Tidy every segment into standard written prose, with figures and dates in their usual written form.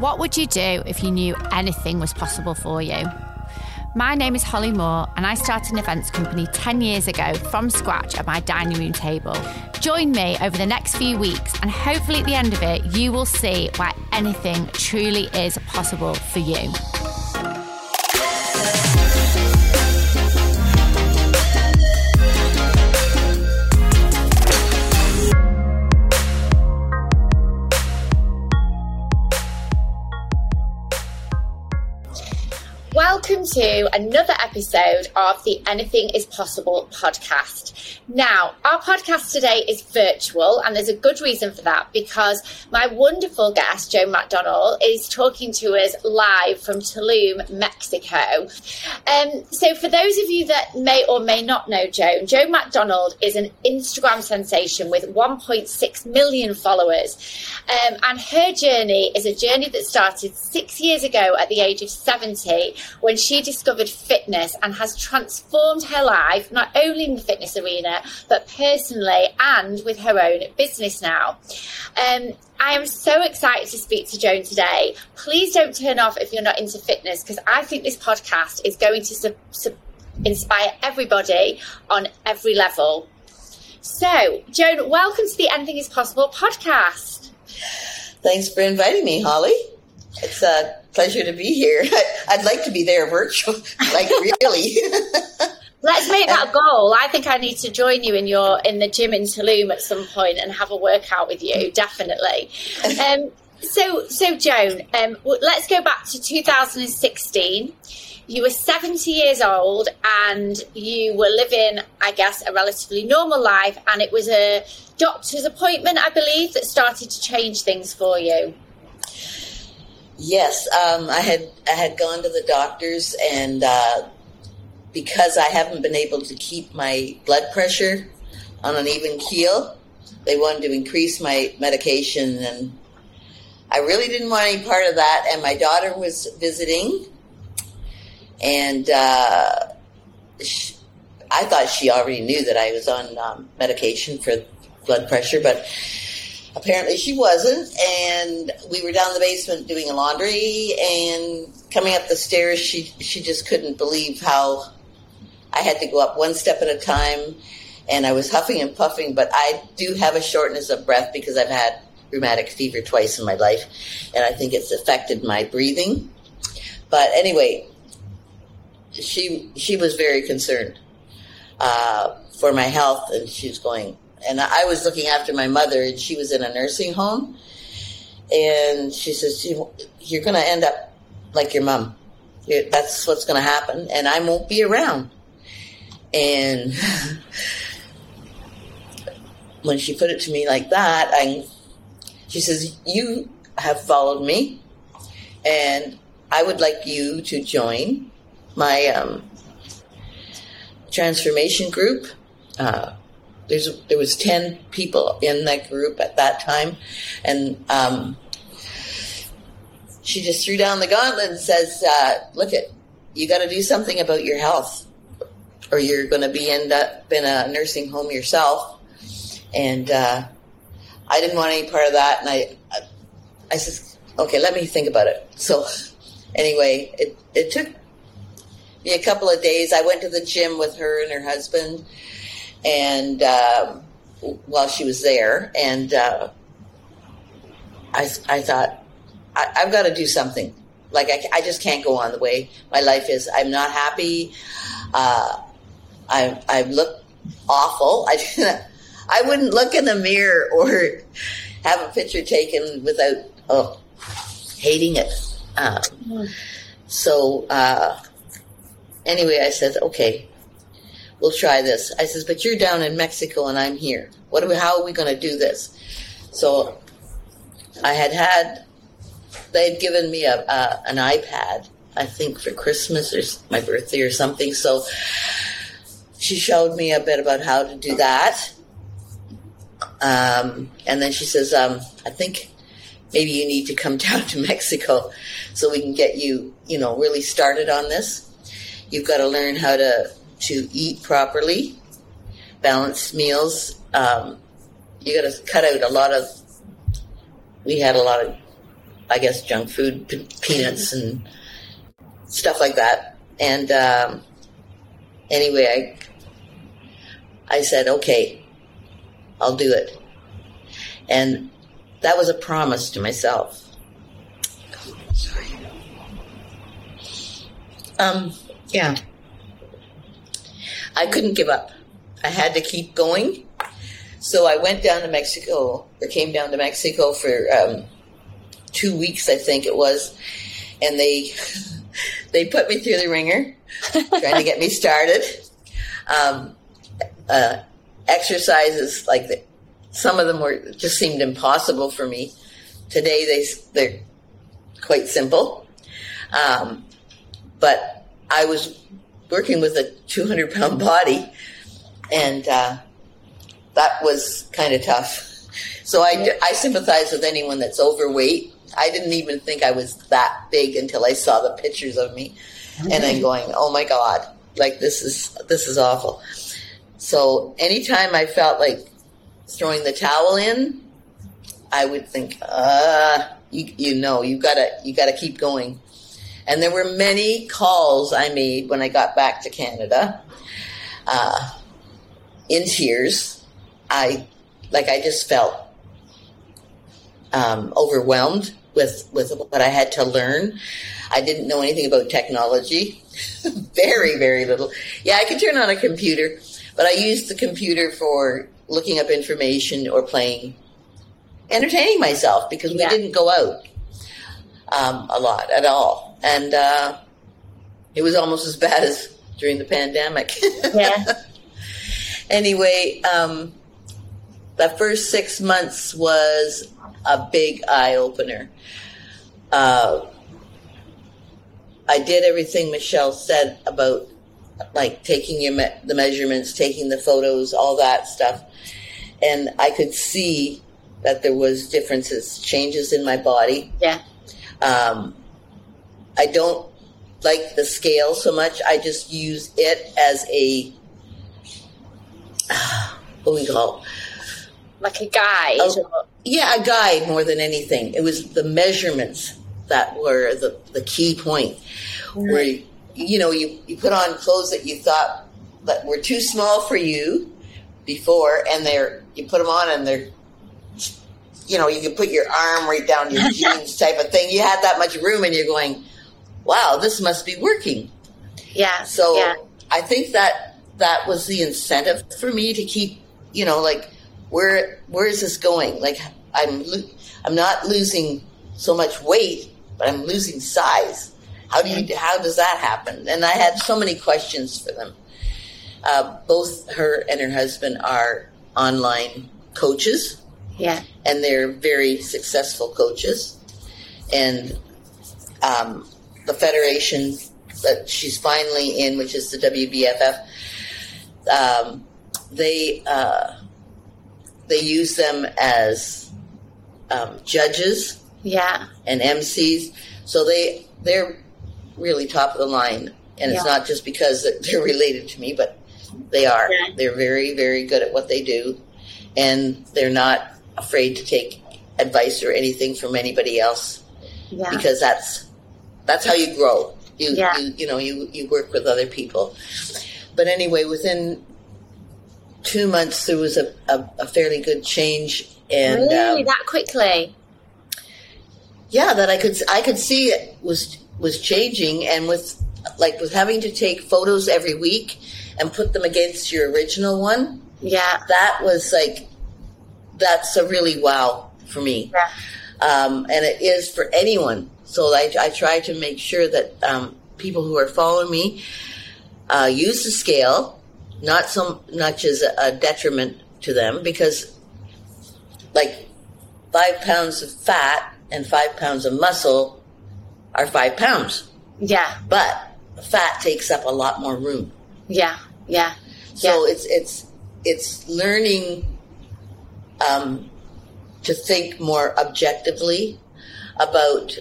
What would you do if you knew anything was possible for you? My name is Holly Moore and I started an events company 10 years ago from scratch at my dining room table. Join me over the next few weeks and hopefully at the end of it, you will see why anything truly is possible for you. Welcome to another episode of the Anything Is Possible podcast. Now, our podcast today is virtual, and there's a good reason for that because my wonderful guest, Joan Macdonald, is talking to us live from Tulum, Mexico. So for those of you that may or may not know Joan, Joan Macdonald is an Instagram sensation with 1.6 million followers. And her journey is a journey that started 6 years ago at the age of 70 when she discovered fitness and has transformed her life, not only in the fitness arena, but personally and with her own business now. I am so excited to speak to Joan today. Please don't turn off if you're not into fitness, because I think this podcast is going to inspire everybody on every level. So, Joan, welcome to the Anything Is Possible podcast. Thanks for inviting me, Holly. It's a pleasure to be here. I'd like to be there virtual, like really. Let's make that a goal. I think I need to join you in the gym in Tulum at some point and have a workout with you, definitely. So Joan, let's go back to 2016. You were 70 years old and you were living, I guess, a relatively normal life, and it was a doctor's appointment, I believe, that started to change things for you. Yes, I had gone to the doctors, and because I haven't been able to keep my blood pressure on an even keel, they wanted to increase my medication, and I really didn't want any part of that. And my daughter was visiting, and I thought she already knew that I was on medication for blood pressure, but apparently she wasn't, and we were down in the basement doing laundry, and coming up the stairs, she just couldn't believe how I had to go up one step at a time, and I was huffing and puffing, but I do have a shortness of breath because I've had rheumatic fever twice in my life, and I think it's affected my breathing. But anyway, she was very concerned for my health, and she was going... And I was looking after my mother, and she was in a nursing home. And she says, "You're going to end up like your mom. That's what's going to happen, and I won't be around." And when she put it to me like that, she says, "You have followed me, and I would like you to join my transformation group." There was 10 people in that group at that time, and she just threw down the gauntlet and says, "Look, you got to do something about your health, or you're going to end up in a nursing home yourself." And I didn't want any part of that, and I says, "Okay, let me think about it." So anyway, it took me a couple of days. I went to the gym with her and her husband. And while she was there, and I thought, I've got to do something. Like, I just can't go on the way my life is. I'm not happy. I look awful. I wouldn't look in the mirror or have a picture taken without hating it. So anyway, I said, "Okay, we'll try this." I says, "But you're down in Mexico and I'm here. How are we going to do this?" So they'd given me an iPad, I think for Christmas or my birthday or something. So she showed me a bit about how to do that. And then she says, "I think maybe you need to come down to Mexico so we can get you, really started on this. You've got to learn how to eat properly, balanced meals. You got to cut out a lot of, we had a lot of I guess, junk food, peanuts and stuff like that. And anyway, I said, okay, I'll do it. And that was a promise to myself. Sorry. Yeah. I couldn't give up. I had to keep going. So I went down to Mexico, or came down to Mexico for 2 weeks, I think it was. And they put me through the ringer, trying to get me started. Exercises like that. Some of them were just seemed impossible for me. Today they're quite simple, but I was working with a 200-pound body, and that was kind of tough. So I sympathize with anyone that's overweight. I didn't even think I was that big until I saw the pictures of me, and I'm going, "Oh my God! Like this is awful." So anytime I felt like throwing the towel in, I would think, you gotta keep going. And there were many calls I made when I got back to Canada, in tears. I just felt overwhelmed with what I had to learn. I didn't know anything about technology, very, very little. Yeah, I could turn on a computer, but I used the computer for looking up information or playing, entertaining myself, because we didn't go out a lot at all. And it was almost as bad as during the pandemic. Yeah. Anyway, the first 6 months was a big eye-opener. I did everything Michelle said about, like, taking the measurements, taking the photos, all that stuff. And I could see that there was differences, changes in my body. Yeah. I don't like the scale so much. I just use it as a, like a guide. A guide more than anything. It was the measurements that were the key point, where you put on clothes that you thought that were too small for you before, and you put them on and they're, you can put your arm right down your jeans type of thing. You had that much room and you're going, wow, this must be working. Yeah. So yeah. I think that was the incentive for me to keep, where is this going? Like I'm not losing so much weight, but I'm losing size. How does that happen? And I had so many questions for them. Both her and her husband are online coaches. Yeah. And they're very successful coaches. And the federation that she's finally in, which is the WBFF, they use them as judges. Yeah. And MCs. So they're really top of the line, and it's not just because they're related to me, but they are. Yeah. They're very, very good at what they do, and they're not afraid to take advice or anything from anybody else, because that's how you grow. You work with other people. But anyway, within 2 months there was a fairly good change, and really that quickly. Yeah, that I could see it was changing, and with having to take photos every week and put them against your original one. Yeah, that was that's a really wow for me. Yeah. And it is for anyone. So I try to make sure that people who are following me use the scale, not just a detriment to them, because 5 pounds of fat and 5 pounds of muscle are 5 pounds. Yeah. But fat takes up a lot more room. Yeah. So it's learning to think more objectively about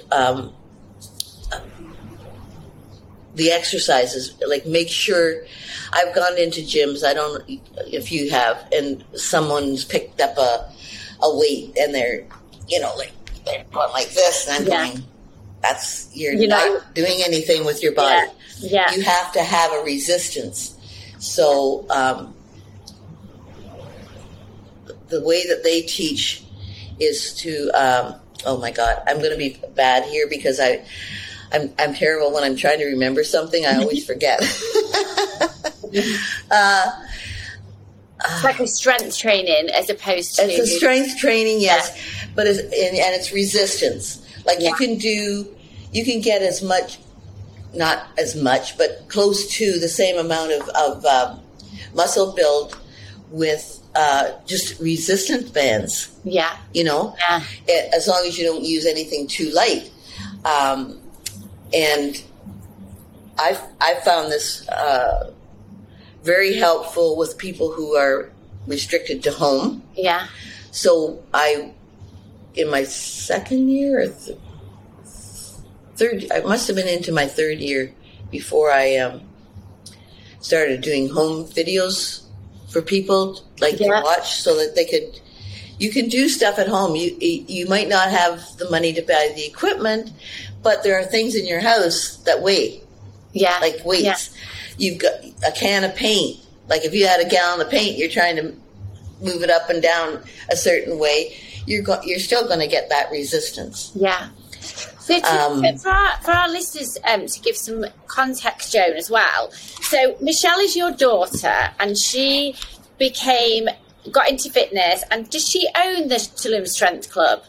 the exercises. Like, make sure. I've gone into gyms, I don't if you have, and someone's picked up a weight and they're they're going like this, and I'm going, that's, you're not doing anything with your body. Yeah. You have to have a resistance. So the way that they teach is to, oh my God, I'm going to be bad here because I'm terrible when I'm trying to remember something. I always forget. It's like a strength training as opposed to... It's a strength training, yes, but it's, and it's resistance. Like you can get as much, not as much, but close to the same amount of muscle build with just resistance bands. Yeah. You know? Yeah. As long as you don't use anything too light. And I found this very helpful with people who are restricted to home. Yeah. So I, in my second year or third, I must have been into my third year before I started doing home videos for people to watch so that they could. You can do stuff at home. You might not have the money to buy the equipment, but there are things in your house that weigh. Yeah. Like weights. Yeah. You've got a can of paint. Like if you had a gallon of paint, you're trying to move it up and down a certain way. You're still going to get that resistance. Yeah. So for our listeners, to give some context, Joan, as well. So Michelle is your daughter, and she got into fitness, and does she own the Tulum Strength Club?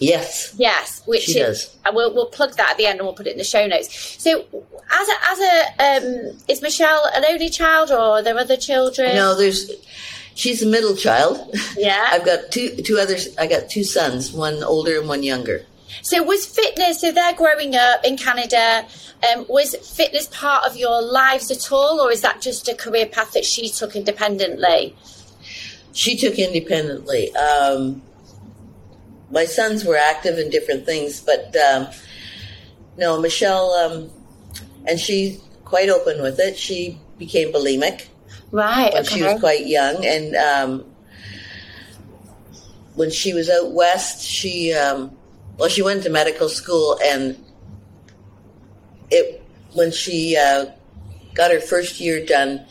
Yes. Yes, which she does. And we'll plug that at the end, and we'll put it in the show notes. So, is Michelle an only child, or are there other children? No, she's a middle child. Yeah, I've got two others. I got two sons, one older and one younger. So was fitness, so they're growing up in Canada, was fitness part of your lives at all, or is that just a career path that she took independently? She took independently. My sons were active in different things, but no, Michelle, and she's quite open with it. She became bulimic. Right. When she was quite young, and when she was out west, she went to medical school, and when she got her first year done,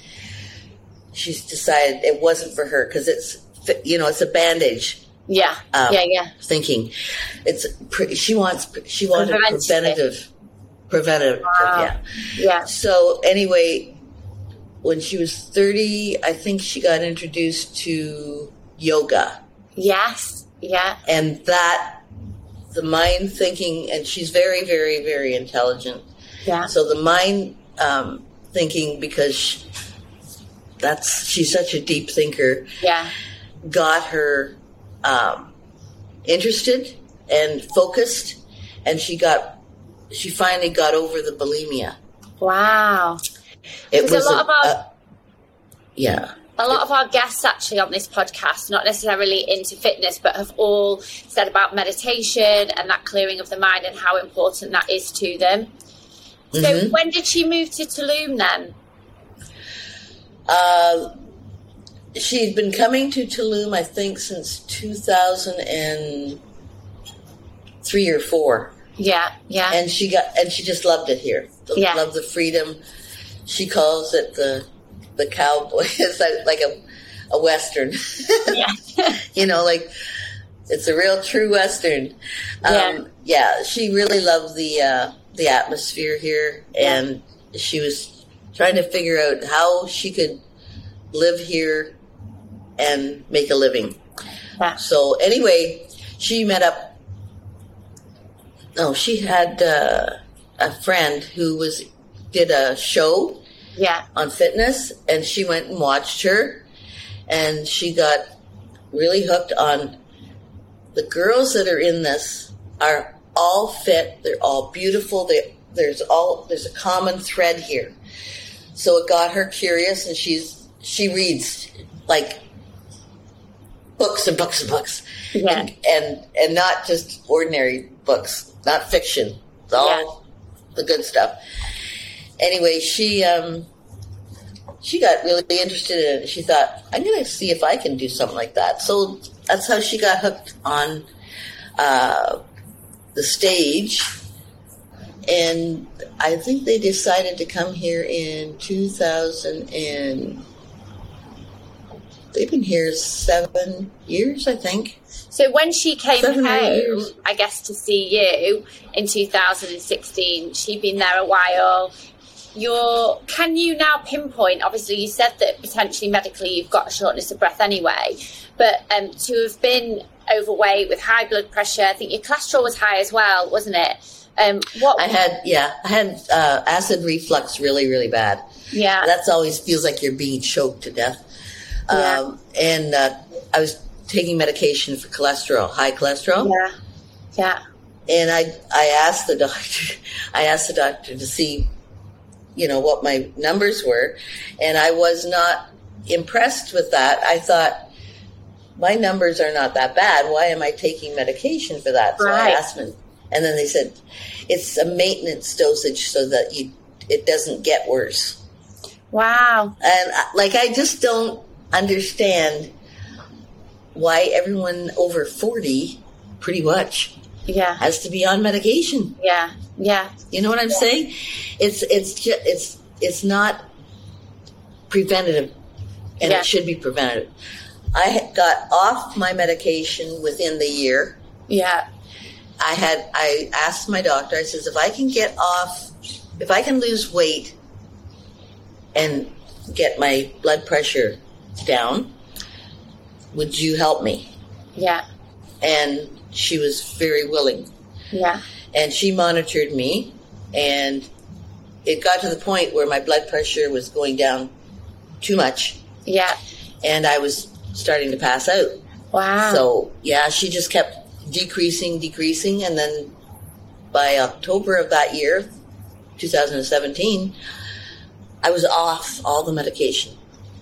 she's decided it wasn't for her because it's a bandage. Yeah, thinking she wanted preventative. Wow. Yeah. So anyway, when she was 30, I think she got introduced to yoga. Yes. Yeah. And that. The mind thinking, and she's very, very, very intelligent. Yeah. So the mind thinking, because she's such a deep thinker. Yeah. Got her interested and focused, and she finally got over the bulimia. Wow. It was A lot of our guests actually on this podcast, not necessarily into fitness, but have all said about meditation and that clearing of the mind and how important that is to them. So when did she move to Tulum then? She'd been coming to Tulum, I think, since 2003 or 4. Yeah, yeah. And she just loved it here. Loved the freedom. She calls it the cowboy. It's like a Western. Yeah. Like it's a real true Western. She really loved the atmosphere here, and she was trying to figure out how she could live here and make a living. Yeah. So anyway, she met up. No, she had a friend who did a show. Yeah. On fitness, and she went and watched her, and she got really hooked on the girls that are in this are all fit, they're all beautiful, there's a common thread here. So it got her curious, and she reads like books and books and books. Yeah. And not just ordinary books, not fiction. It's all the good stuff. Anyway, she got really interested in it. She thought, I'm going to see if I can do something like that. So that's how she got hooked on the stage. And I think they decided to come here in 2000 and they've been here 7 years, I think. So when she came home, I guess, to see you in 2016, she'd been there a while. Can you now pinpoint, obviously you said that potentially medically you've got a shortness of breath anyway, but to have been overweight with high blood pressure, I think your cholesterol was high as well, wasn't it? I had acid reflux really, really bad. Yeah. That's always feels like you're being choked to death. Yeah. And I was taking medication for cholesterol, high cholesterol. Yeah. Yeah. And I asked the doctor to see, you know, what my numbers were. And I was not impressed with that. I thought, my numbers are not that bad. Why am I taking medication for that? So I asked him. And then they said, it's a maintenance dosage so that it doesn't get worse. Wow. And I just don't understand why everyone over 40 pretty much has to be on medication. Yeah. Yeah. You know what I'm saying? It's not preventative, and it should be preventative. I got off my medication within the year. Yeah. I asked my doctor, I says, if I can lose weight and get my blood pressure down, would you help me? Yeah. And she was very willing. Yeah. And she monitored me, and it got to the point where my blood pressure was going down too much. Yeah. And I was starting to pass out. Wow. So, yeah, she just kept decreasing, and then by October of that year, 2017, I was off all the medication.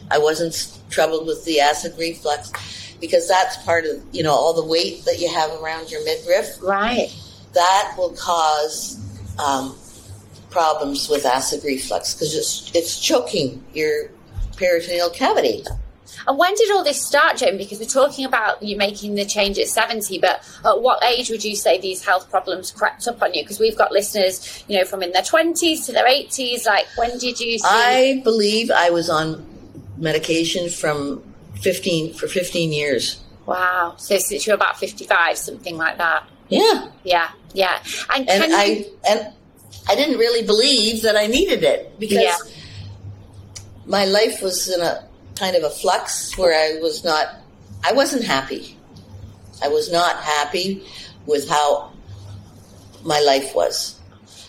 I wasn't troubled with the acid reflux, because that's part of, you know, all the weight that you have around your midriff. Right. That will cause problems with acid reflux, because it's choking your peritoneal cavity. And when did all this start, Joan? Because we're talking about you making the change at 70, but at what age would you say these health problems crept up on you? Because we've got listeners, you know, from in their 20s to their 80s. Like, when did you see... I believe I was on medication for 15 years. Wow. So since you're about 55, something like that. Yeah. Yeah, yeah. And I didn't really believe that I needed it, because my life was in a kind of a flux where I wasn't happy. I was not happy with how my life was.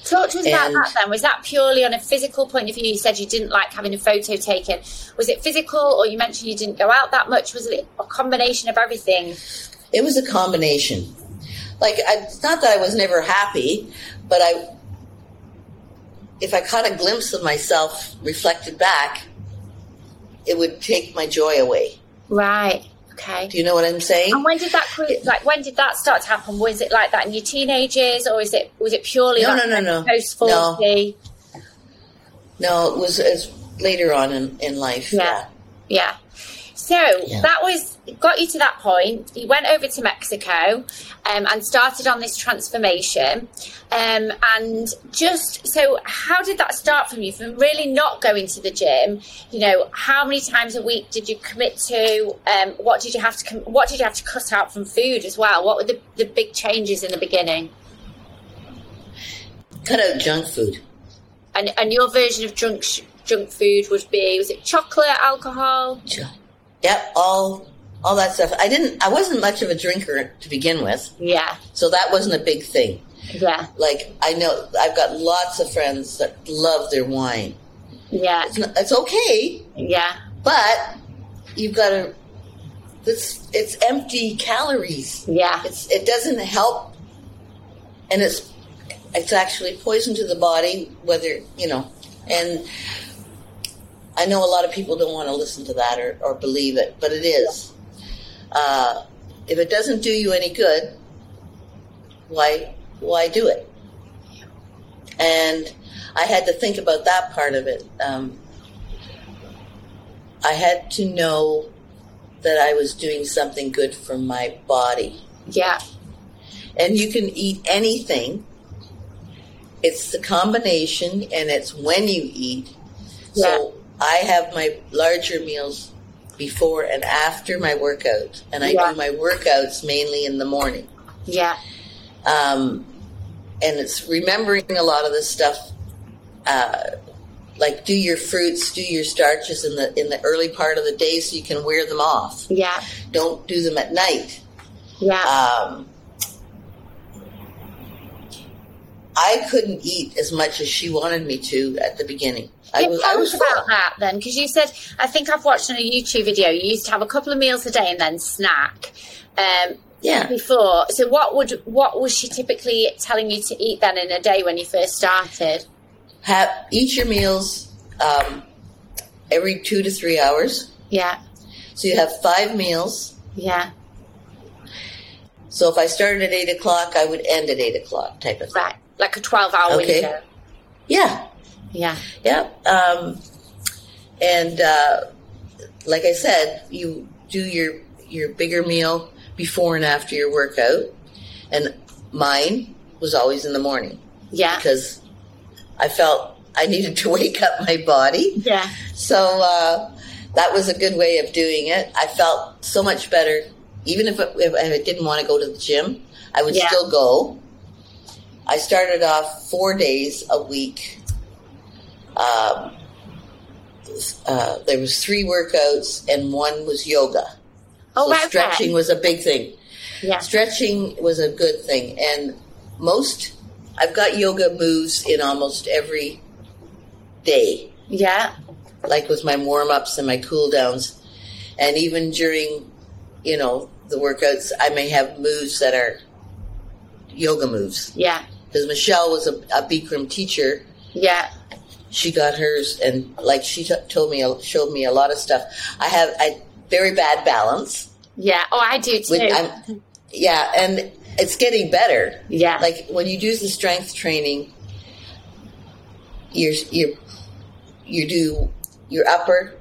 Talk to us about that then. Was that purely on a physical point of view? You said you didn't like having a photo taken. Was it physical, or you mentioned you didn't go out that much? Was it a combination of everything? It was a combination. It's not that I was never happy, but if I caught a glimpse of myself reflected back, it would take my joy away. Right. Okay. Do you know what I'm saying? And when did that start to happen? Was it like that in your teenage years, or was it purely post 40? No, it was later on in life. Yeah. Yeah. So that got you to that point. You went over to Mexico and started on this transformation. So how did that start from you? From really not going to the gym, you know, how many times a week did you commit to? What did you have to cut out from food as well? What were the big changes in the beginning? Cut out junk food. And your version of junk food would be, was it chocolate, alcohol? Yep, all that stuff. I wasn't much of a drinker to begin with. Yeah. So that wasn't a big thing. Yeah. I know I've got lots of friends that love their wine. Yeah. It's okay. Yeah. But you've got to, it's empty calories. Yeah. It doesn't help. And it's actually poison to the body, whether, you know, and I know a lot of people don't want to listen to that or believe it, but it is. If it doesn't do you any good, why do it? And I had to think about that part of it. I had to know that I was doing something good for my body. Yeah. And you can eat anything. It's the combination, and it's when you eat. Yeah. So I have my larger meals before and after my workout, and I do my workouts mainly in the morning. Yeah. And it's remembering a lot of this stuff, like do your fruits, do your starches in the early part of the day so you can wear them off. Yeah. Don't do them at night. Yeah. I couldn't eat as much as she wanted me to at the beginning. I was about that then, because you said, I think I've watched on a YouTube video, you used to have a couple of meals a day and then snack. Yeah. Before, so what was she typically telling you to eat then in a day when you first started? Eat your meals every 2 to 3 hours. Yeah. So you have 5 meals. Yeah. So if I started at 8 o'clock, I would end at 8 o'clock, type of thing. Right. Like a 12-hour window. Yeah. Yeah. Yeah. And like I said, you do your bigger meal before and after your workout. And mine was always in the morning. Yeah. Because I felt I needed to wake up my body. Yeah. So that was a good way of doing it. I felt so much better. Even if I didn't want to go to the gym, I would still go. I started off 4 days a week. There was 3 workouts and 1 was yoga. Oh, so right, stretching was a big thing. Yeah. Stretching was a good thing. And I've got yoga moves in almost every day. Yeah. Like with my warm-ups and my cool-downs. And even during, the workouts, I may have moves that are yoga moves. Yeah. Because Michelle was a Bikram teacher. Yeah. She got hers, and like she showed me a lot of stuff. I have very bad balance. Yeah. Oh, I do too. And it's getting better. Yeah. Like when you do the strength training, you do your upper,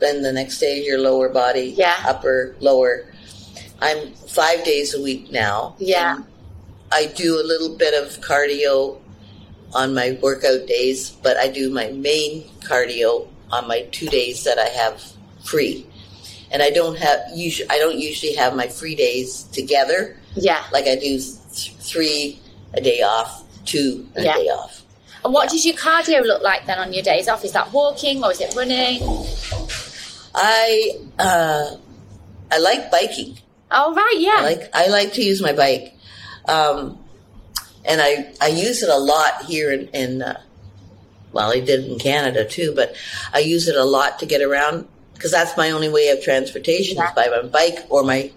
then the next day your lower body. Yeah. Upper, lower. I'm 5 days a week now. Yeah. I do a little bit of cardio on my workout days, but I do my main cardio on my 2 days that I have free. And I don't usually have my free days together. Yeah. Like I do 3 a day off, 2 a day off. And what does your cardio look like then on your days off? Is that walking or is it running? I like biking. Oh, right, yeah. I like to use my bike. And I use it a lot here in I did in Canada too, but I use it a lot to get around because that's my only way of transportation is by my bike or my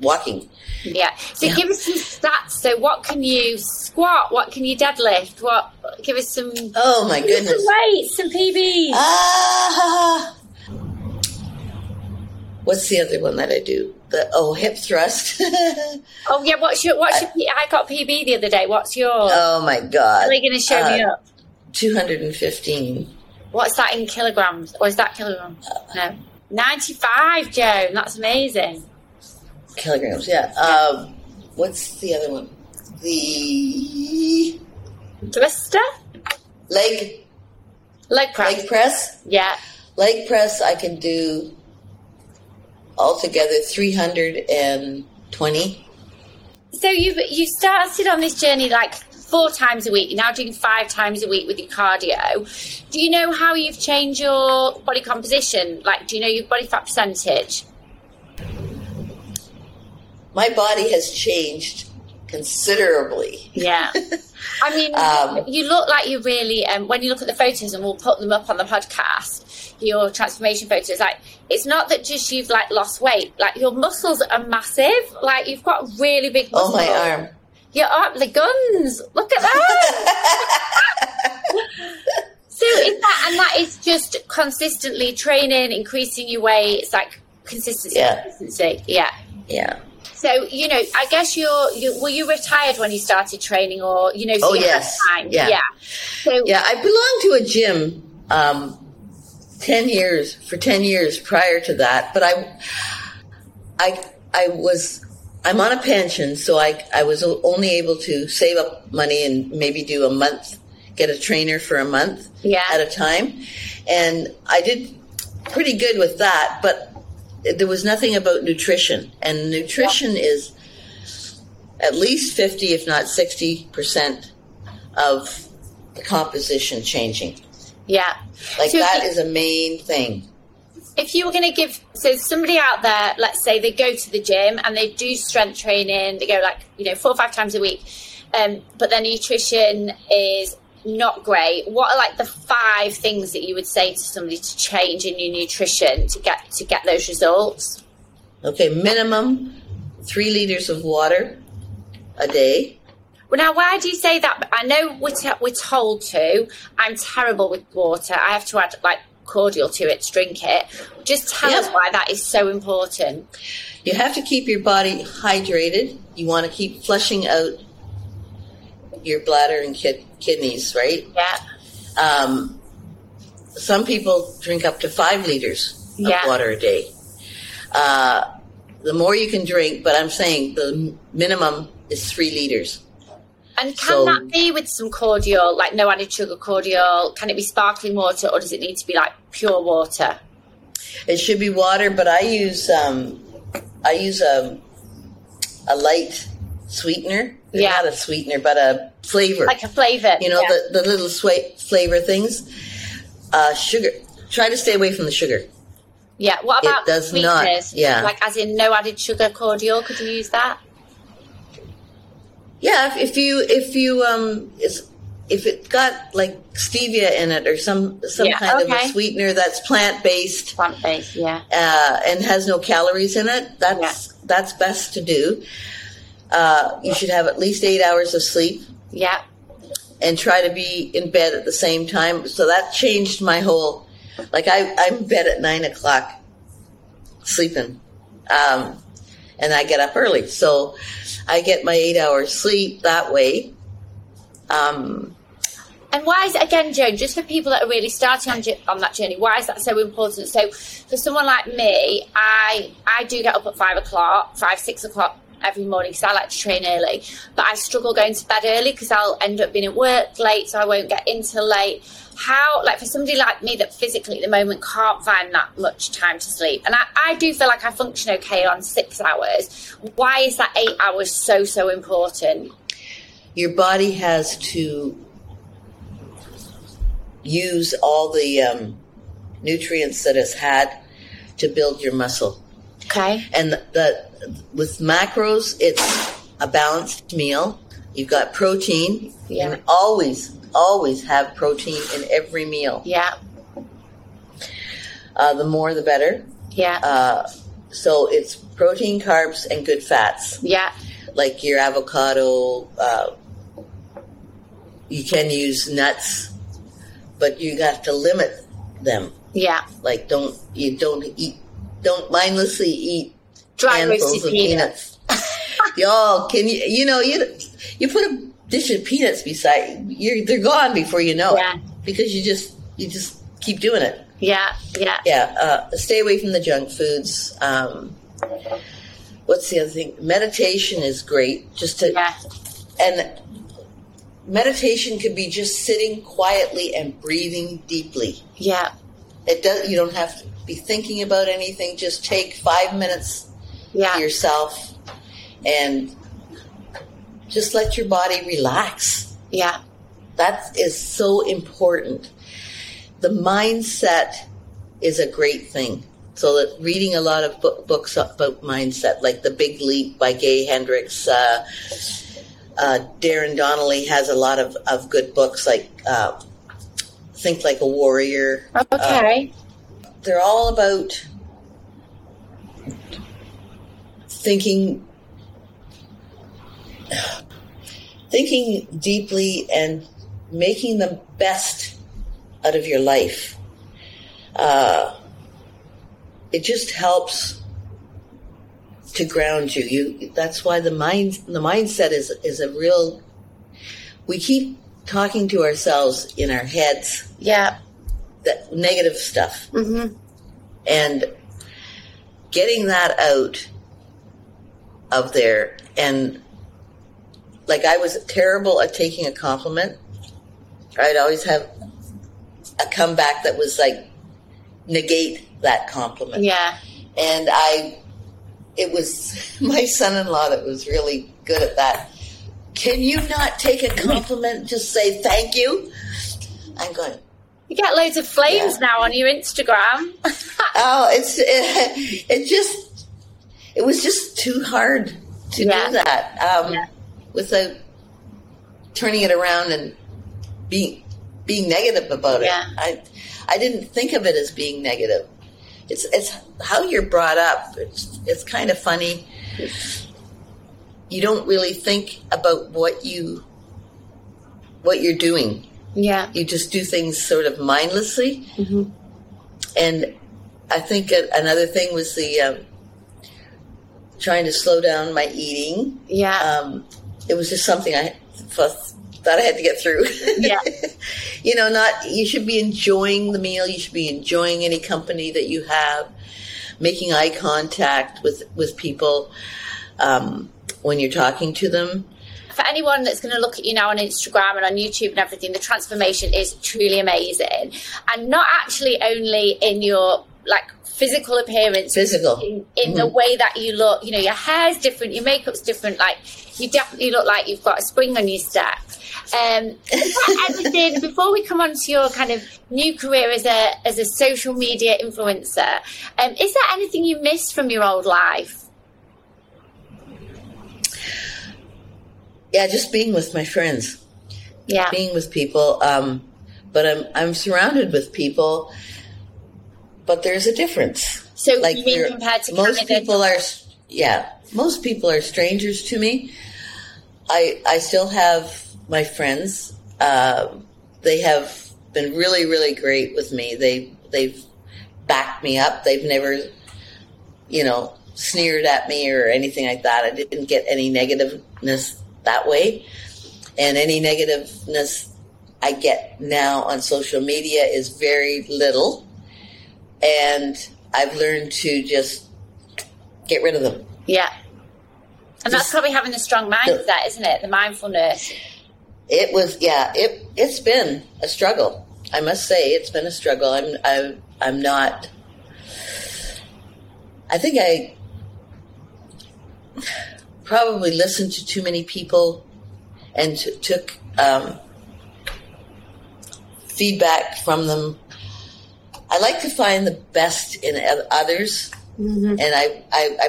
walking. Yeah. So give us some stats. So what can you squat? What can you deadlift? What? Give us some. Oh my goodness. Some weights, some PBs. What's the other one that I do? Hip thrust. Oh yeah, I got PB the other day. What's yours? Oh my God. Are you going to show me up? 215. What's that in kilograms? Or is that kilograms? No. 95, Joan. That's amazing. Kilograms, yeah. What's the other one? The thruster? Leg press. Leg press? Yeah. Leg press I can do altogether 320. So you started on this journey like 4 times a week. You're now doing 5 times a week with your cardio. Do you know how you've changed your body composition? Like, do you know your body fat percentage? My body has changed considerably. Yeah. I mean, you look like you really, when you look at the photos, and we'll put them up on the podcast, your transformation photos, like, it's not that just you've, like, lost weight. Like, your muscles are massive. Like, you've got really big muscles. Oh, my arm. Your arm, the guns. Look at that. So, is that, and that is just consistently training, increasing your weight. It's, like, consistency. Yeah. Consistency. Yeah. Yeah. So, I guess were you retired when you started training or, so yes. Time? Yeah. Yeah. So, yeah, I belonged to a gym 10 years prior to that, but I was I'm on a pension, so I was only able to save up money and maybe do a month, get a trainer for a month at a time. And I did pretty good with that, but there was nothing about nutrition. And nutrition is at least 50, if not 60% of the composition changing. Yeah. Like so that is a main thing. If you were going to give, so somebody out there, let's say they go to the gym and they do strength training, they go like, 4 or 5 times a week, but their nutrition is not great. What are like the 5 things that you would say to somebody to change in your nutrition to get those results? Okay, minimum 3 liters of water a day. Well, now, why do you say that? I know we're told to. I'm terrible with water. I have to add like cordial to it to drink it. Just tell us why that is so important. You have to keep your body hydrated. You want to keep flushing out your bladder and kidneys, right? Yeah. Some people drink up to 5 liters of water a day. The more you can drink, but I'm saying the minimum is 3 liters. And can that be with some cordial, like no added sugar cordial? Can it be sparkling water, or does it need to be like pure water? It should be water, but I use a light sweetener. Not a sweetener, but a flavor. Like a flavor. The little flavor things. Sugar. Try to stay away from the sugar. Yeah. What about sweeteners? Like as in no added sugar cordial? Could you use that? Yeah, if it got like stevia in it or some kind of a sweetener that's plant based, and has no calories in it, that's best to do. You should have at least 8 hours of sleep. Yeah, and try to be in bed at the same time. So that changed my whole. Like I'm in bed at 9 o'clock, sleeping, and I get up early, so. I get my 8 hours sleep that way. And why is it, again, Joan, just for people that are really starting on that journey, why is that so important? So for someone like me, I do get up at 5, 6 o'clock every morning because I like to train early. But I struggle going to bed early because I'll end up being at work late, so I won't get in till late. How, like for somebody like me that physically at the moment can't find that much time to sleep, and I do feel like I function okay on 6 hours, why is that 8 hours so important? Your body has to use all the nutrients that it's had to build your muscle. Okay. And with macros, it's a balanced meal. You've got protein. Yeah. And always have protein in every meal. Yeah. The more, the better. Yeah. So it's protein, carbs, and good fats. Yeah. Like your avocado. You can use nuts, but you have to limit them. Yeah. Like don't mindlessly eat dry handfuls of peanuts. Y'all, can you put a dish of peanuts beside you, they're gone before you know it, because you just keep doing it. Stay away from the junk foods. What's the other thing? Meditation is great, just to and meditation could be just sitting quietly and breathing deeply. You don't have to be thinking about anything. Just take 5 minutes to yourself and just let your body relax. Yeah. That is so important. The mindset is a great thing. So that reading a lot of books about mindset, like The Big Leap by Gay Hendricks, Darren Donnelly has a lot of good books, like Think Like a Warrior. Okay. They're all about thinking deeply and making the best out of your life. It just helps to ground you. That's why the mindset is a real. We keep talking to ourselves in our heads. Yeah. That negative stuff. Mm-hmm. And getting that out of there. And like, I was terrible at taking a compliment. I'd always have a comeback that was like, negate that compliment. Yeah. And it was my son-in-law that was really good at that. Can you not take a compliment, just say thank you? I'm going, you get loads of flames now on your Instagram. Oh, it was just too hard to do that. Without turning it around and being negative about it. Yeah. I didn't think of it as being negative. It's how you're brought up. It's kind of funny. You don't really think about what you're doing. Yeah. You just do things sort of mindlessly. Mm-hmm. And I think another thing was the trying to slow down my eating. Yeah. It was just something I thought I had to get through. Yeah. You should be enjoying the meal. You should be enjoying any company that you have, making eye contact with people when you're talking to them. For anyone that's going to look at you now on Instagram and on YouTube and everything, the transformation is truly amazing. And not actually only in your physical appearance, in the way that you look, your hair's different, your makeup's different, like you definitely look like you've got a spring on your step. Everything, before we come on to your kind of new career as a social media influencer, is there anything you miss from your old life? Yeah, just being with my friends. Yeah. Being with people. But I'm surrounded with people, but there's a difference. So you mean compared to Canada? Most people are strangers to me. I still have my friends. They have been really, really great with me. They've backed me up. They've never, sneered at me or anything like that. I didn't get any negativeness that way, and any negativeness I get now on social media is very little, and I've learned to just get rid of them. Yeah. And that's probably having a strong mindset, isn't it? The mindfulness. It was, it's been a struggle. I must say it's been a struggle. I think I probably listened to too many people and took feedback from them. I like to find the best in others, and I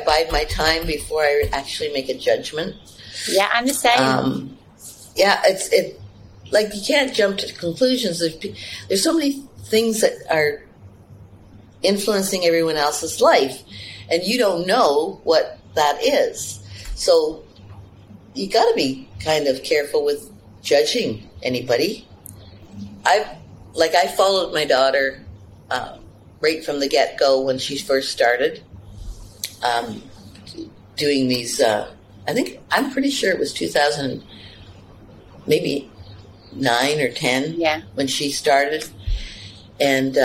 bide my time before I actually make a judgment. Yeah, I'm the same. You can't jump to conclusions. There's so many things that are influencing everyone else's life, and you don't know what that is. So you got to be kind of careful with judging anybody. I followed my daughter right from the get-go when she first started doing these. I'm pretty sure it was 2000, maybe 9 or 10. Yeah. When she started, and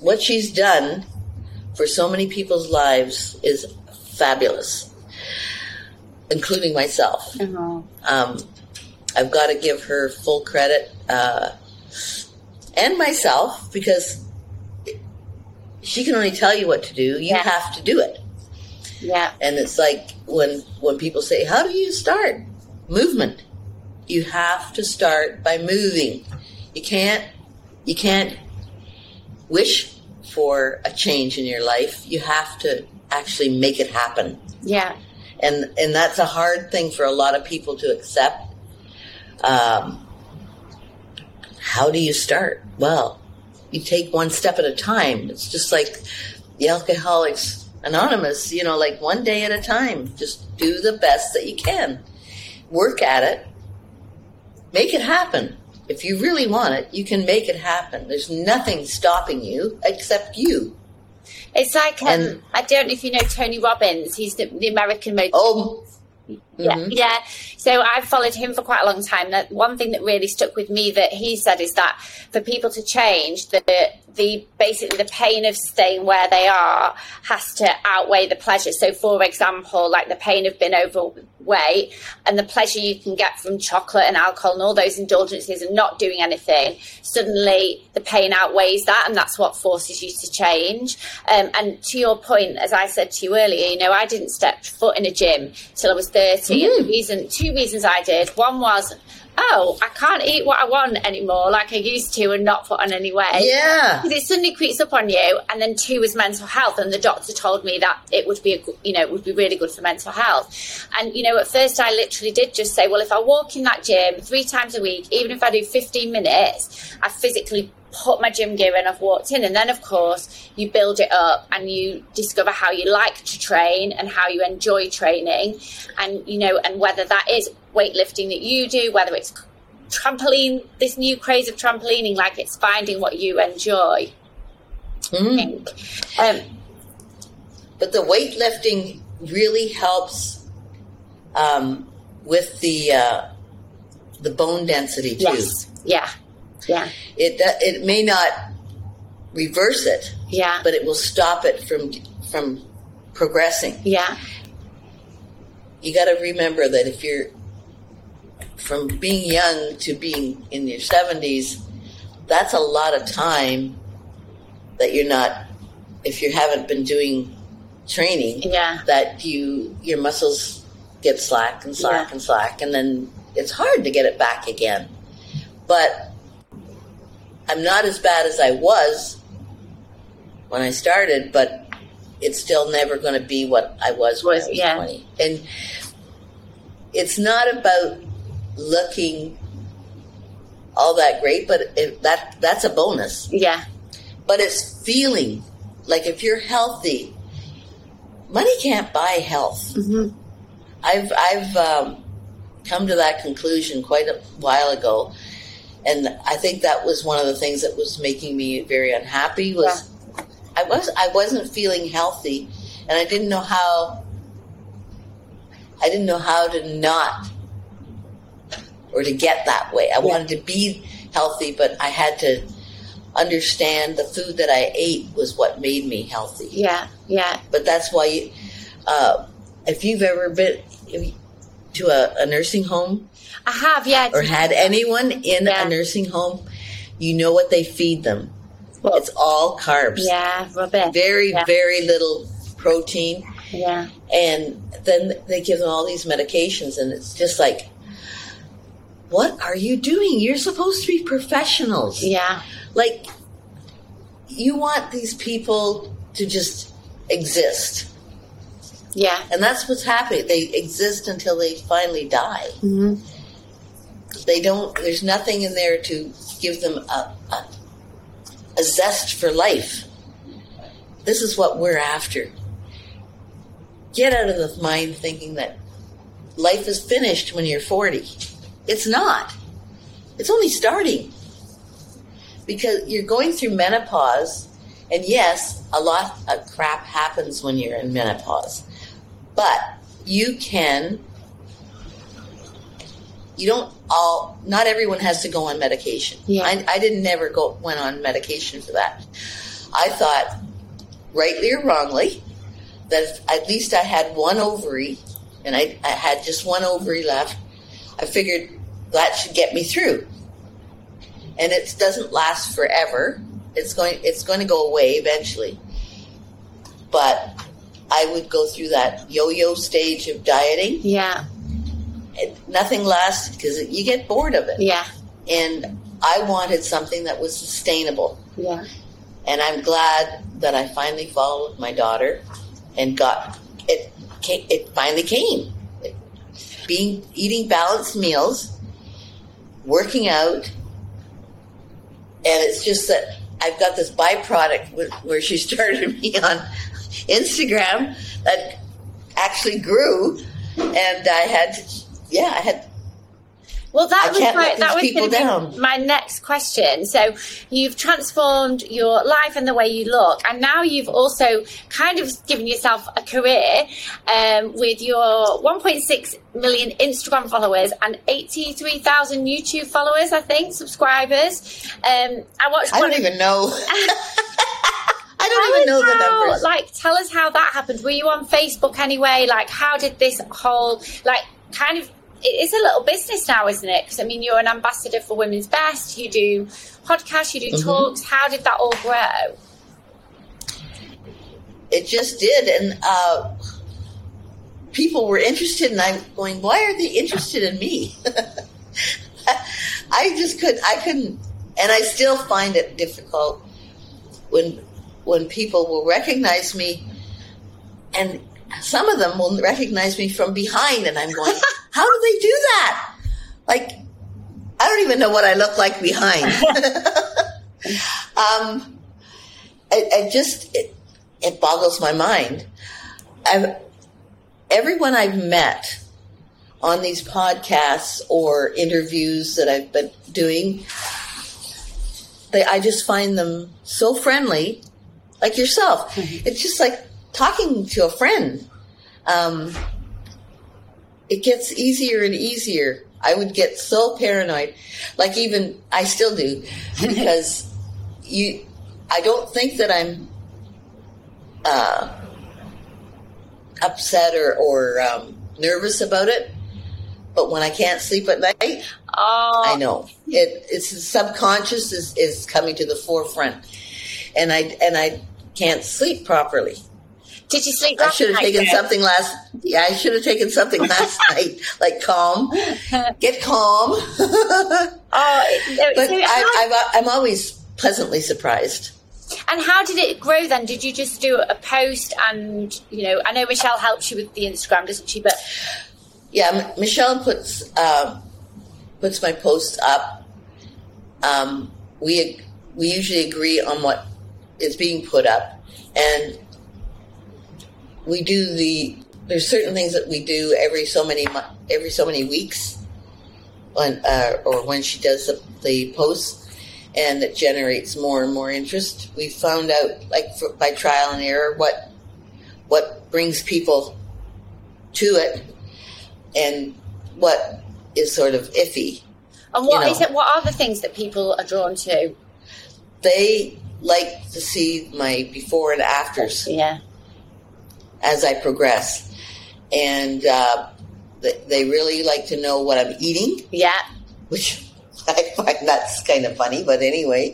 what she's done for so many people's lives is fabulous, including myself. Mm-hmm. I've got to give her full credit and myself, because she can only tell you what to do. You have to do it. Yeah. And it's like when people say, "How do you start?" Movement. You have to start by moving. You can't wish for a change in your life. You have to actually make it happen. Yeah. And that's a hard thing for a lot of people to accept. How do you start? Well, you take one step at a time. It's just like the Alcoholics Anonymous, one day at a time. Just do the best that you can. Work at it. Make it happen. If you really want it, you can make it happen. There's nothing stopping you except you. It's like, I don't know if you know Tony Robbins. He's the American motivational Mm-hmm. Yeah. So I've followed him for quite a long time. That one thing that really stuck with me that he said is that for people to change, the basically the pain of staying where they are has to outweigh the pleasure. So for example, like the pain of being overweight and the pleasure you can get from chocolate and alcohol and all those indulgences and not doing anything, suddenly the pain outweighs that, and that's what forces you to change. And to your point, as I said to you earlier, you know, I didn't step foot in a gym till I was 30. Mm. And two reasons I did. One was, I can't eat what I want anymore like I used to and not put on any weight. Yeah. Because it suddenly creeps up on you. And then two was mental health. And the doctor told me that it would be, it would be really good for mental health. And, at first I literally did just say, well, if I walk in that gym 3 times a week, even if I do 15 minutes, I physically put my gym gear in, I've walked in. And then of course you build it up and you discover how you like to train and how you enjoy training, and and whether that is weightlifting that you do, whether it's trampoline, this new craze of trampolining, like it's finding what you enjoy. Mm. I think. But the weightlifting really helps with the bone density too. Yes. Yeah. Yeah, it may not reverse it. Yeah, but it will stop it from progressing. Yeah, you got to remember that if you're from being young to being in your 70s, that's a lot of time that you're not. If you haven't been doing training, that your muscles get slack, and then it's hard to get it back again. But I'm not as bad as I was when I started, but it's still never going to be what I was when I was 20. And it's not about looking all that great, but that's a bonus. Yeah. But it's feeling like if you're healthy, money can't buy health. Mm-hmm. I've come to that conclusion quite a while ago. And I think that was one of the things that was making me very unhappy was I wasn't feeling healthy, and I didn't know how to not, or to get that way. I wanted to be healthy, but I had to understand the food that I ate was what made me healthy. Yeah, yeah. But that's why if you've ever been to a nursing home, I have, yeah. Or had anyone in a nursing home, what they feed them. Well, it's all carbs. Yeah, rubbish. Very little protein. Yeah. And then they give them all these medications, and it's just like, what are you doing? You're supposed to be professionals. Yeah. Like, you want these people to just exist. Yeah. And that's what's happening. They exist until they finally die. Mm-hmm. There's nothing in there to give them a zest for life. This is what we're after. Get out of the mind thinking that life is finished when you're 40. It's not. It's only starting. Because you're going through menopause, and yes, a lot of crap happens when you're in menopause. But you can... not everyone has to go on medication. Yeah. I didn't never went on medication for that. I thought, rightly or wrongly, that if at least I had one ovary, and I had just one ovary left, I figured that should get me through. And it doesn't last forever. It's going to go away eventually. But I would go through that yo-yo stage of dieting. Yeah. Nothing lasted because you get bored of it. Yeah. And I wanted something that was sustainable. Yeah. And I'm glad that I finally followed my daughter and got it. It finally came. Eating balanced meals, working out, and it's just that I've got this byproduct where she started me on Instagram that actually grew, and I had. Yeah, I had Well, that was my next question. So you've transformed your life and the way you look, and now you've also kind of given yourself a career with your 1.6 million Instagram followers and 83,000 YouTube followers, I think, subscribers. I don't even know. I don't even know the numbers. Like, tell us how that happened. Were you on Facebook anyway? Like, how did this whole, like, kind of, it is a little business now, isn't it? Because, I mean, you're an ambassador for Women's Best. You do podcasts, you do talks. How did that all grow? It just did. And people were interested, and I'm going, why are they interested in me? I couldn't. And I still find it difficult when people will recognize me, and some of them will recognize me from behind, and I'm going, how do they do that? Like, I don't even know what I look like behind. It boggles my mind. Everyone I've met on these podcasts or interviews that I've been doing, I just find them so friendly, like yourself. It's just like talking to a friend. It gets easier and easier. I would get so paranoid, like even I still do, because I don't think that I'm upset or nervous about it, but when I can't sleep at night, I know it's the subconscious is coming to the forefront, and I can't sleep properly. Did you sleep last night? I should have taken something last night, like calm. Get calm. But I'm always pleasantly surprised. And how did it grow then? Did you just do a post? And, you know, I know Michelle helps you with the Instagram, doesn't she? But yeah, Michelle puts my posts up. We usually agree on what is being put up, and we do there's certain things that we do every so many weeks when she does the posts, and it generates more and more interest. We found out, like, by trial and error, what brings people to it and what is sort of iffy. And what is it? What are the things that people are drawn to? They like to see my before and afters. Yeah. As I progress, and they really like to know what I'm eating. Yeah, which I find that's kind of funny, but anyway,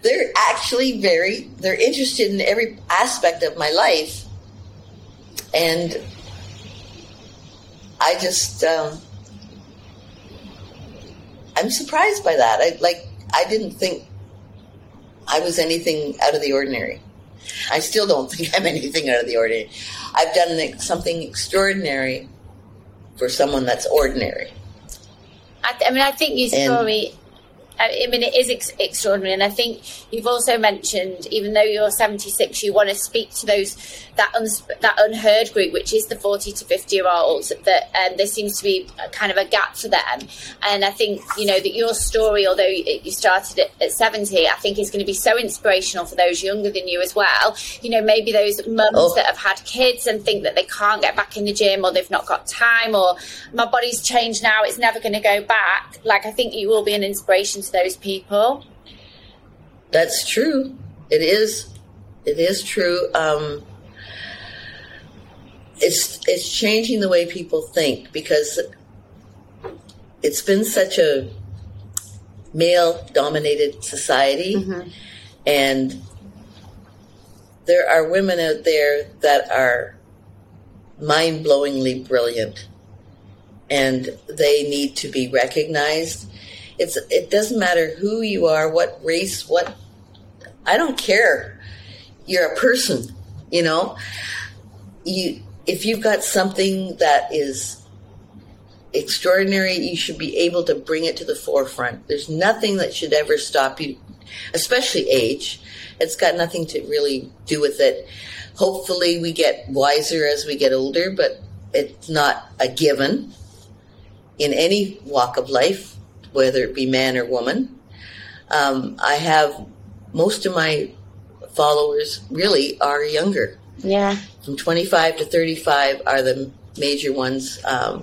they're actually they're interested in every aspect of my life, and I just I'm surprised by that. I didn't think I was anything out of the ordinary. I still don't think I'm anything out of the ordinary. I've done something extraordinary for someone that's ordinary. I think your story, it is extraordinary. And I think you've also mentioned, even though you're 76, you want to speak to that unheard group, which is the 40 to 50-year-olds, that there seems to be kind of a gap for them. And I think, you know, that your story, although you started at 70, I think is going to be so inspirational for those younger than you as well. You know, maybe those mums that have had kids and think that they can't get back in the gym, or they've not got time, or my body's changed now, it's never going to go back. Like, I think you will be an inspiration to those people. That's true. It is true. It's changing the way people think, because it's been such a male-dominated society, and there are women out there that are mind-blowingly brilliant, and they need to be recognized. It doesn't matter who you are, what race, I don't care. You're a person, you know. If you've got something that is extraordinary, you should be able to bring it to the forefront. There's nothing that should ever stop you, especially age. It's got nothing to really do with it. Hopefully we get wiser as we get older, but it's not a given. in any walk of life, whether it be man or woman. I have most of my followers really are younger. Yeah. From 25 to 35 are the major ones. I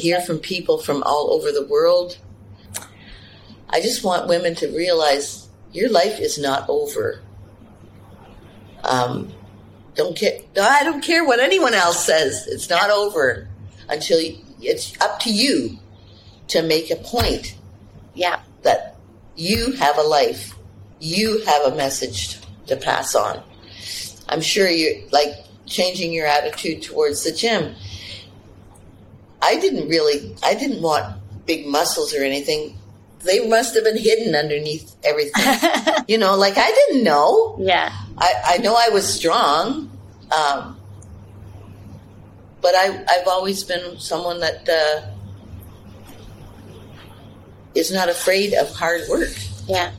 hear from people from all over the world. I just want women to realize your life is not over. Don't care. I don't care what anyone else says. It's not over until it's up to you to make a point. Yeah. That you have a life. You have a message to pass on. I'm sure you're like changing your attitude towards the gym. I didn't want big muscles or anything. They must have been hidden underneath everything. You know, like I didn't know. Yeah. I know I was strong, but I've always been someone that is not afraid of hard work. Yeah.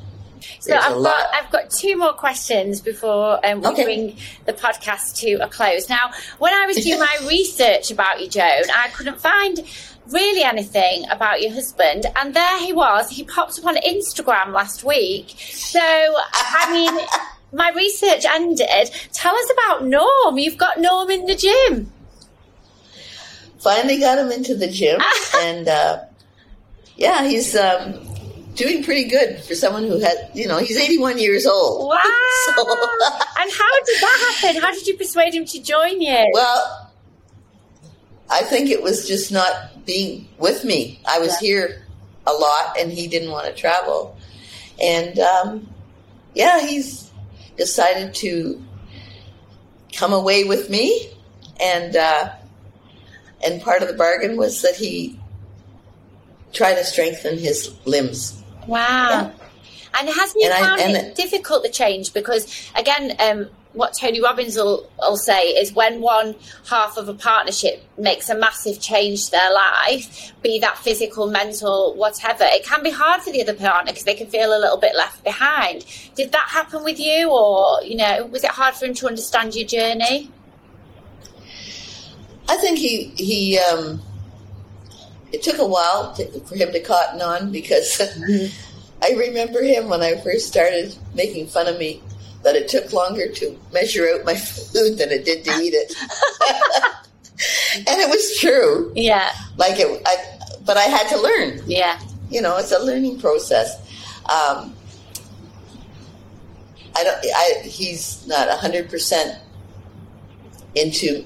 So I've got two more questions before we bring the podcast to a close. Now, when I was doing my research about you, Joan, I couldn't find really anything about your husband. And there he was. He popped up on Instagram last week. So, I mean, my research ended. Tell us about Norm. You've got Norm in the gym. Finally got him into the gym. And, he's... doing pretty good for someone who had, he's 81 years old. Wow. And how did that happen? How did you persuade him to join you? Well, I think it was just not being with me. I was here a lot and he didn't want to travel. And, he's decided to come away with me. And part of the bargain was that he try to strengthen his limbs. Wow. Yeah. And hasn't he found it difficult to change? Because, again, what Tony Robbins will say is when one half of a partnership makes a massive change to their life, be that physical, mental, whatever, it can be hard for the other partner because they can feel a little bit left behind. Did that happen with you? Or, was it hard for him to understand your journey? I think it took a while for him to cotton on because I remember him when I first started making fun of me that it took longer to measure out my food than it did to eat it. And it was true. Yeah. But I had to learn. Yeah. It's a learning process. He's not 100% into,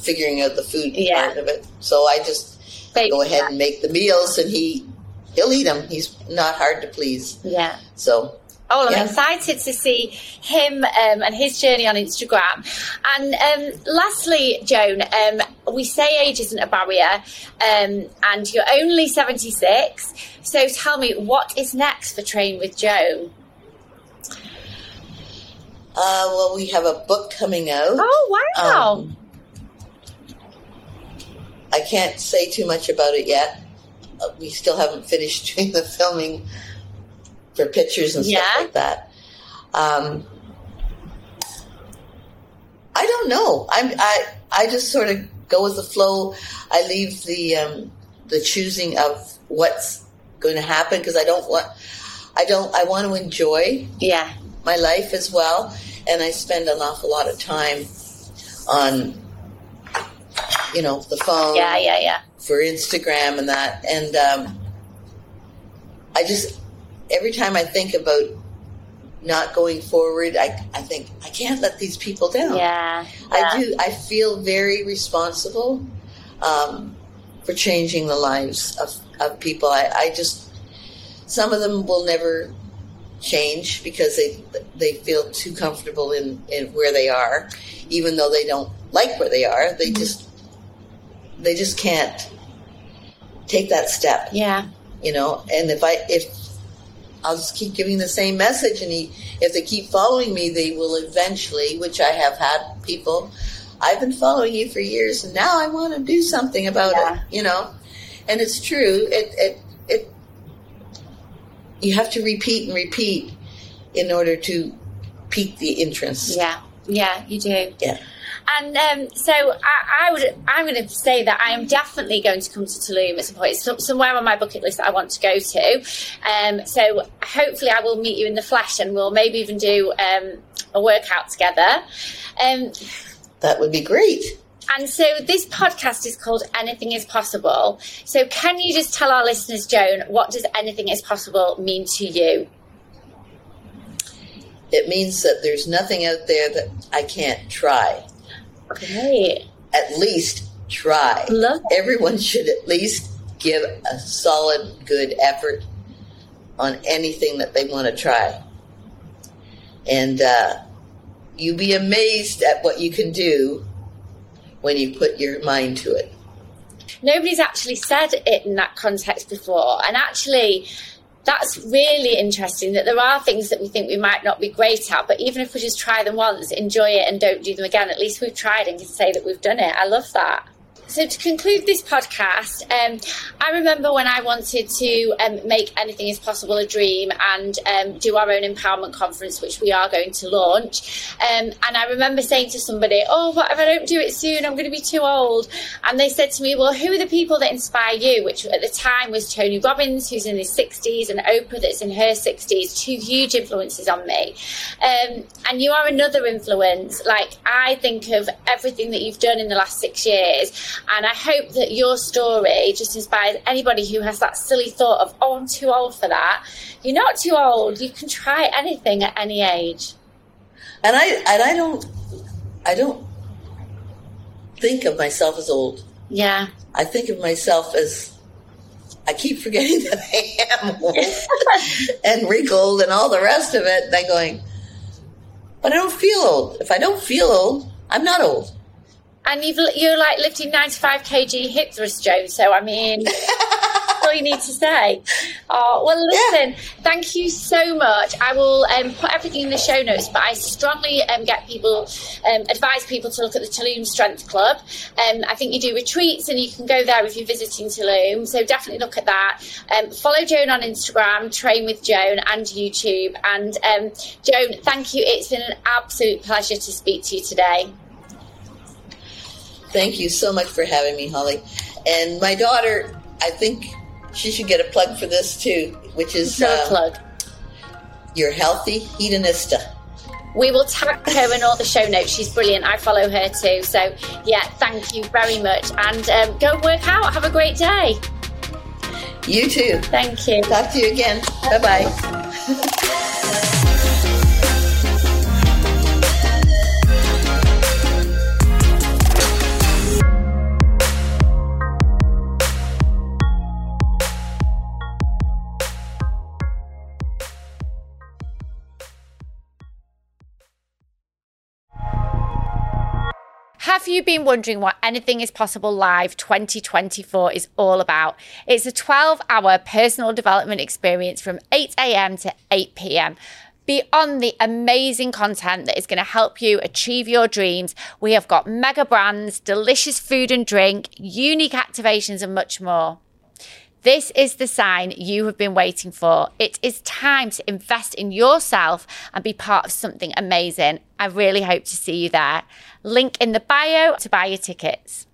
figuring out the food part of it. So I just go ahead and make the meals, and he'll eat them. He's not hard to please. Yeah. So. Oh, I'm excited to see him and his journey on Instagram. And lastly, Joan, we say age isn't a barrier, and you're only 76. So tell me, what is next for Train with Joan? Well, we have a book coming out. Oh, wow. I can't say too much about it yet. We still haven't finished doing the filming for pictures and stuff like that. I don't know. I just sort of go with the flow. I leave the choosing of what's going to happen because I want to enjoy my life as well, and I spend an awful lot of time on the phone for Instagram and that. And I just, every time I think about not going forward, I think I can't let these people down. I do. I feel very responsible for changing the lives of people. I just, some of them will never change because they feel too comfortable in where they are, even though they don't like where they are. They just, can't take that step. Yeah. And if I'll just keep giving the same message and if they keep following me, they will eventually, which I have had people, I've been following you for years and now I want to do something about it, and it's true. It you have to repeat in order to pique the interest. Yeah. Yeah, you do. Yeah. And so I'm going to say that I am definitely going to come to Tulum at some point. It's somewhere on my bucket list that I want to go to. So hopefully I will meet you in the flesh and we'll maybe even do a workout together. That would be great. And so this podcast is called Anything Is Possible. So can you just tell our listeners, Joan, what does Anything Is Possible mean to you? It means that there's nothing out there that I can't try. Great. At least try. Love it. Everyone should at least give a solid, good effort on anything that they want to try. And you'll be amazed at what you can do when you put your mind to it. Nobody's actually said it in that context before. And actually, that's really interesting that there are things that we think we might not be great at, but even if we just try them once, enjoy it and don't do them again, at least we've tried and can say that we've done it. I love that. So to conclude this podcast, I remember when I wanted to make Anything Is Possible a dream and do our own empowerment conference, which we are going to launch. And I remember saying to somebody, oh, what if I don't do it soon? I'm going to be too old. And they said to me, well, who are the people that inspire you? Which at the time was Tony Robbins, who's in his 60s, and Oprah, that's in her 60s, two huge influences on me. And you are another influence. Like, I think of everything that you've done in the last 6 years. And I hope that your story just inspires anybody who has that silly thought of, oh, I'm too old for that. You're not too old. You can try anything at any age. And I don't think of myself as old. Yeah. I think of myself as, I keep forgetting that I am old and wrinkled and all the rest of it. And I'm going, but I don't feel old. If I don't feel old, I'm not old. And you're like lifting 95 kg hip thrust, Joan. So, I mean, that's all you need to say. Oh, well, listen, Thank you so much. I will put everything in the show notes, but I strongly advise people to look at the Tulum Strength Club. I think you do retreats and you can go there if you're visiting Tulum. So definitely look at that. Follow Joan on Instagram, Train with Joan, and YouTube. And Joan, thank you. It's been an absolute pleasure to speak to you today. Thank you so much for having me, Holly. And my daughter, I think she should get a plug for this too, which is your healthy hedonista. We will tag her in all the show notes. She's brilliant. I follow her too. So yeah, thank you very much. And go work out. Have a great day. You too. Thank you. Talk to you again. Bye-bye. Have you been wondering what Anything Is Possible Live 2024 is all about? It's a 12-hour personal development experience from 8 a.m. to 8 p.m. Beyond the amazing content that is going to help you achieve your dreams, we have got mega brands, delicious food and drink, unique activations and much more. This is the sign you have been waiting for. It is time to invest in yourself and be part of something amazing. I really hope to see you there. Link in the bio to buy your tickets.